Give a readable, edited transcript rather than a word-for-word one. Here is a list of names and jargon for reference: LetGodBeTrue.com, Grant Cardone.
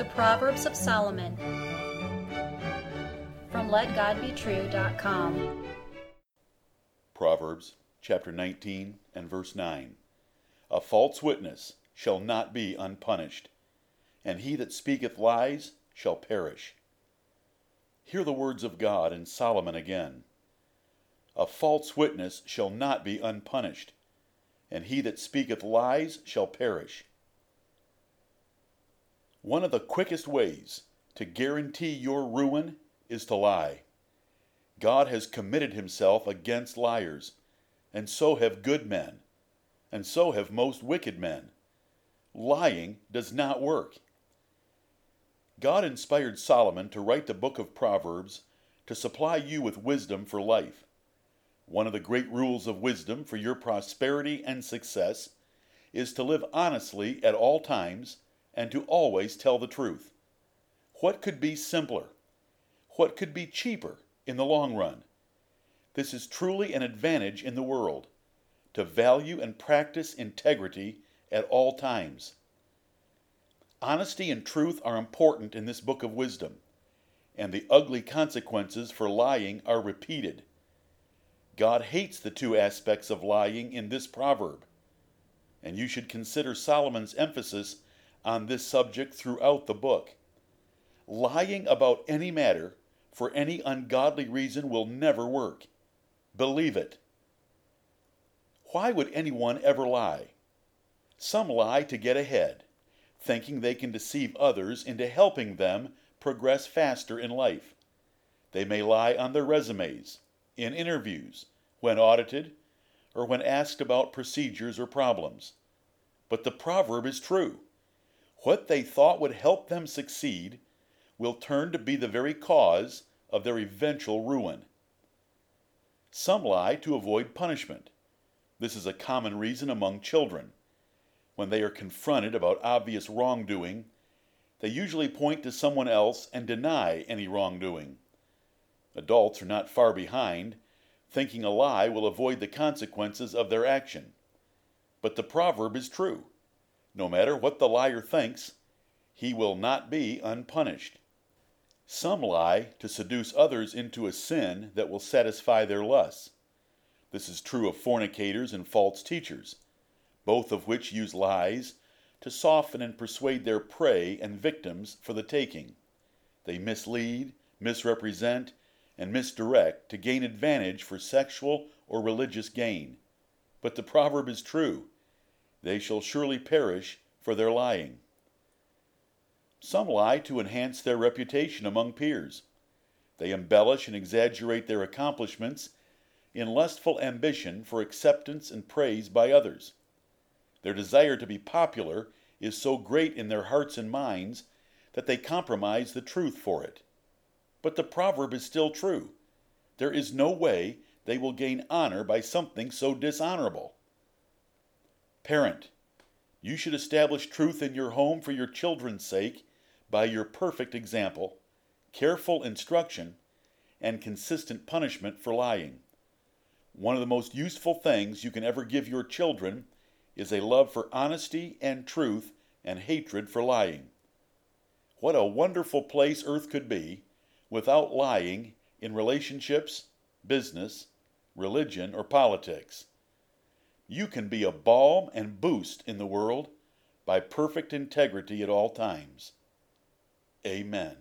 The Proverbs of Solomon, from LetGodBeTrue.com. Proverbs chapter 19 and verse 9. A false witness shall not be unpunished, and he that speaketh lies shall perish. Hear the words of God and Solomon again. A false witness shall not be unpunished, and he that speaketh lies shall perish. One of the quickest ways to guarantee your ruin is to lie. God has committed himself against liars, and so have good men, and so have most wicked men. Lying does not work. God inspired Solomon to write the book of Proverbs to supply you with wisdom for life. One of the great rules of wisdom for your prosperity and success is to live honestly at all times and to always tell the truth. What could be simpler? What could be cheaper in the long run? This is truly an advantage in the world, to value and practice integrity at all times. Honesty and truth are important in this book of wisdom, and the ugly consequences for lying are repeated. God hates the two aspects of lying in this proverb, and you should consider Solomon's emphasis on this subject throughout the book. Lying about any matter for any ungodly reason will never work. Believe it. Why would anyone ever lie? Some lie to get ahead, thinking they can deceive others into helping them progress faster in life. They may lie on their resumes, in interviews, when audited, or when asked about procedures or problems. But the proverb is true. What they thought would help them succeed will turn to be the very cause of their eventual ruin. Some lie to avoid punishment. This is a common reason among children. When they are confronted about obvious wrongdoing, they usually point to someone else and deny any wrongdoing. Adults are not far behind, thinking a lie will avoid the consequences of their action. But the proverb is true. No matter what the liar thinks, he will not be unpunished. Some lie to seduce others into a sin that will satisfy their lusts. This is true of fornicators and false teachers, both of which use lies to soften and persuade their prey and victims for the taking. They mislead, misrepresent, and misdirect to gain advantage for sexual or religious gain. But the proverb is true. They shall surely perish for their lying. Some lie to enhance their reputation among peers. They embellish and exaggerate their accomplishments in lustful ambition for acceptance and praise by others. Their desire to be popular is so great in their hearts and minds that they compromise the truth for it. But the proverb is still true. There is no way they will gain honor by something so dishonorable. Parent, you should establish truth in your home for your children's sake by your perfect example, careful instruction, and consistent punishment for lying. One of the most useful things you can ever give your children is a love for honesty and truth and hatred for lying. What a wonderful place earth could be without lying in relationships, business, religion, or politics. You can be a balm and boost in the world by perfect integrity at all times. Amen.